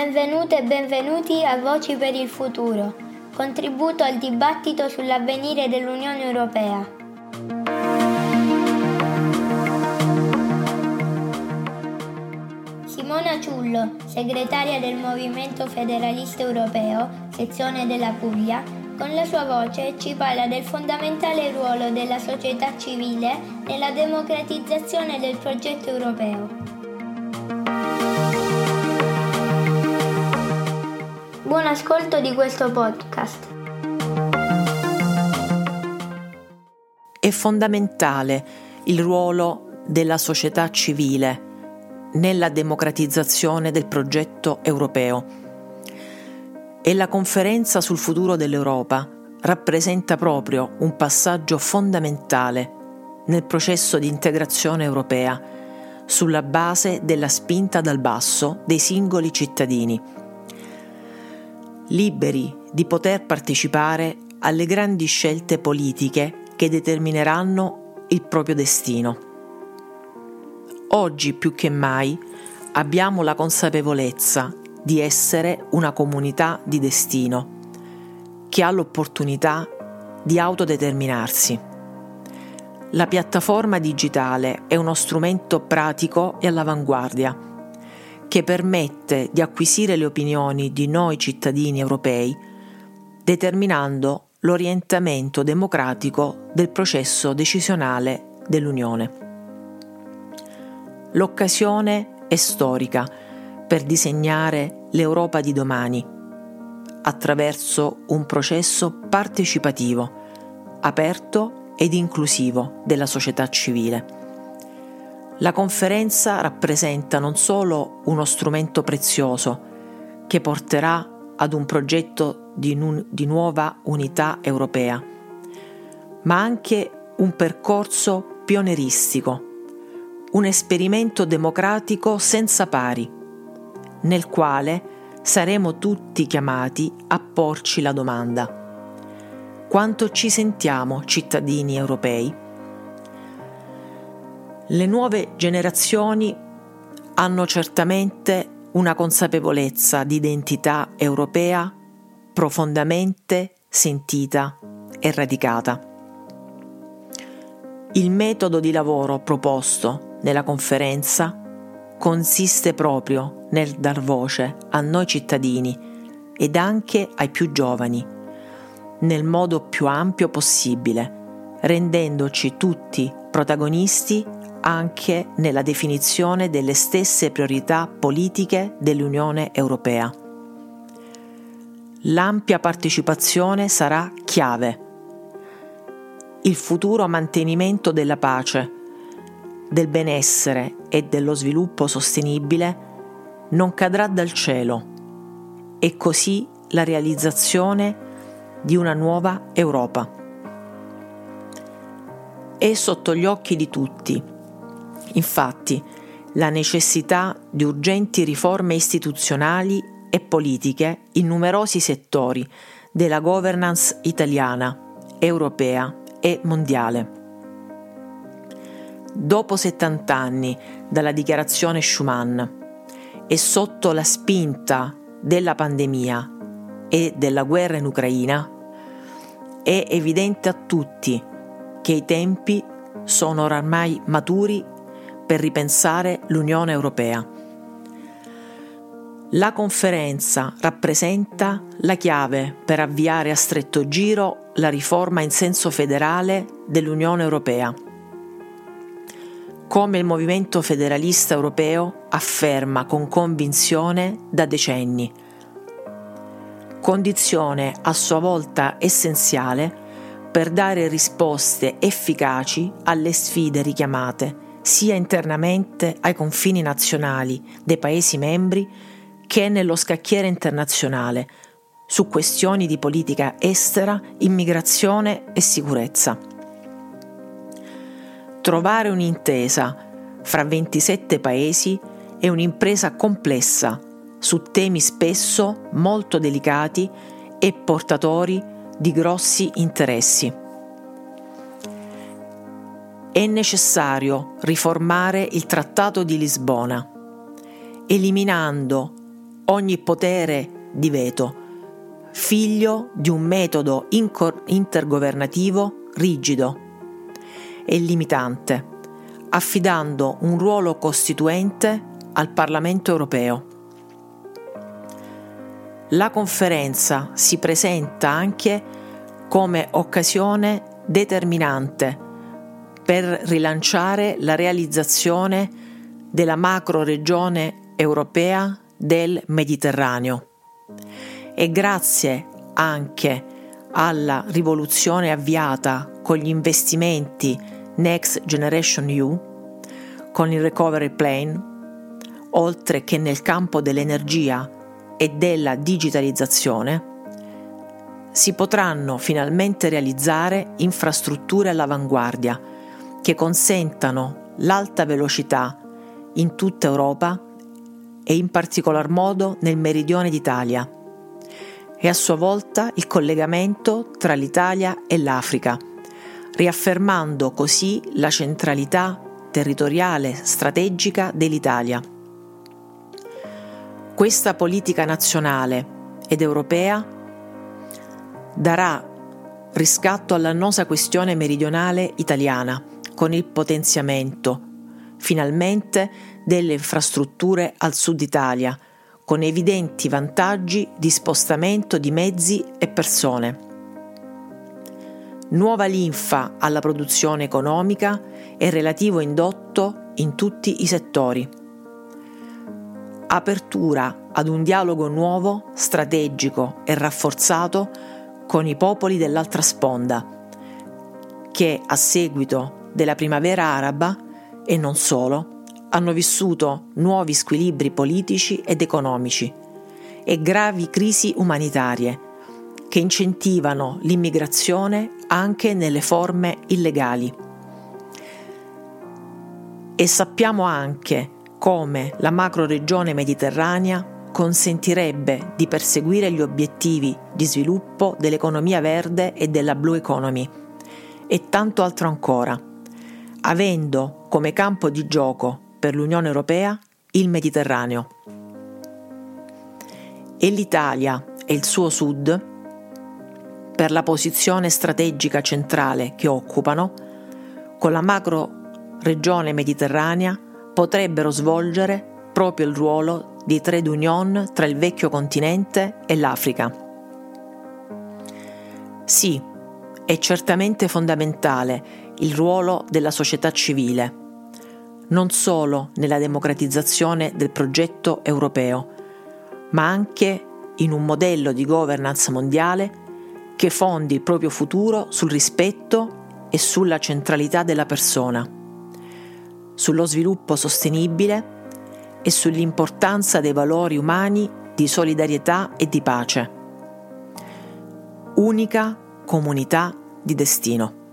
Benvenute e benvenuti a Voci per il Futuro, contributo al dibattito sull'avvenire dell'Unione Europea. Simona Ciullo, segretaria del Movimento Federalista Europeo, sezione della Puglia, con la sua voce ci parla del fondamentale ruolo della società civile nella democratizzazione del progetto europeo. Buon ascolto di questo podcast. È fondamentale il ruolo della società civile nella democratizzazione del progetto europeo e la conferenza sul futuro dell'Europa rappresenta proprio un passaggio fondamentale nel processo di integrazione europea sulla base della spinta dal basso dei singoli cittadini, liberi di poter partecipare alle grandi scelte politiche che determineranno il proprio destino. Oggi più che mai abbiamo la consapevolezza di essere una comunità di destino che ha l'opportunità di autodeterminarsi. La piattaforma digitale è uno strumento pratico e all'avanguardia che permette di acquisire le opinioni di noi cittadini europei, determinando l'orientamento democratico del processo decisionale dell'Unione. L'occasione è storica per disegnare l'Europa di domani, attraverso un processo partecipativo, aperto ed inclusivo della società civile. La conferenza rappresenta non solo uno strumento prezioso che porterà ad un progetto di nuova unità europea, ma anche un percorso pionieristico, un esperimento democratico senza pari, nel quale saremo tutti chiamati a porci la domanda: quanto ci sentiamo cittadini europei? Le nuove generazioni hanno certamente una consapevolezza di identità europea profondamente sentita e radicata. Il metodo di lavoro proposto nella conferenza consiste proprio nel dar voce a noi cittadini ed anche ai più giovani, nel modo più ampio possibile, rendendoci tutti protagonisti anche nella definizione delle stesse priorità politiche dell'Unione Europea. L'ampia partecipazione sarà chiave. Il futuro mantenimento della pace, del benessere e dello sviluppo sostenibile non cadrà dal cielo, e così la realizzazione di una nuova Europa. È sotto gli occhi di tutti, infatti, la necessità di urgenti riforme istituzionali e politiche in numerosi settori della governance italiana, europea e mondiale. Dopo 70 anni dalla dichiarazione Schuman e sotto la spinta della pandemia e della guerra in Ucraina, è evidente a tutti che i tempi sono oramai maturi per ripensare l'Unione Europea. La conferenza rappresenta la chiave per avviare a stretto giro la riforma in senso federale dell'Unione Europea. Come il Movimento Federalista Europeo afferma con convinzione da decenni, condizione a sua volta essenziale per dare risposte efficaci alle sfide richiamate sia internamente ai confini nazionali dei Paesi membri che nello scacchiere internazionale, su questioni di politica estera, immigrazione e sicurezza. Trovare un'intesa fra 27 Paesi è un'impresa complessa su temi spesso molto delicati e portatori di grossi interessi. È necessario riformare il Trattato di Lisbona, eliminando ogni potere di veto, figlio di un metodo intergovernativo rigido e limitante, affidando un ruolo costituente al Parlamento europeo. La conferenza si presenta anche come occasione determinante per rilanciare la realizzazione della macroregione europea del Mediterraneo e grazie anche alla rivoluzione avviata con gli investimenti Next Generation EU, con il Recovery Plan, oltre che nel campo dell'energia e della digitalizzazione, si potranno finalmente realizzare infrastrutture all'avanguardia che consentano l'alta velocità in tutta Europa e in particolar modo nel meridione d'Italia e a sua volta il collegamento tra l'Italia e l'Africa, riaffermando così la centralità territoriale strategica dell'Italia. Questa politica nazionale ed europea darà riscatto all'annosa questione meridionale italiana con il potenziamento, finalmente, delle infrastrutture al sud Italia, con evidenti vantaggi di spostamento di mezzi e persone. Nuova linfa alla produzione economica e relativo indotto in tutti i settori. Apertura ad un dialogo nuovo, strategico e rafforzato con i popoli dell'altra sponda, che a seguito della Primavera Araba e non solo hanno vissuto nuovi squilibri politici ed economici e gravi crisi umanitarie che incentivano l'immigrazione anche nelle forme illegali. E sappiamo anche come la macroregione mediterranea consentirebbe di perseguire gli obiettivi di sviluppo dell'economia verde e della Blue Economy e tanto altro ancora, avendo come campo di gioco per l'Unione Europea il Mediterraneo. E l'Italia e il suo sud, per la posizione strategica centrale che occupano, con la macroregione mediterranea potrebbero svolgere proprio il ruolo di trade union tra il vecchio continente e l'Africa. Sì, è certamente fondamentale il ruolo della società civile, non solo nella democratizzazione del progetto europeo, ma anche in un modello di governance mondiale che fondi il proprio futuro sul rispetto e sulla centralità della persona, sullo sviluppo sostenibile e sull'importanza dei valori umani di solidarietà e di pace. Unica comunità di destino.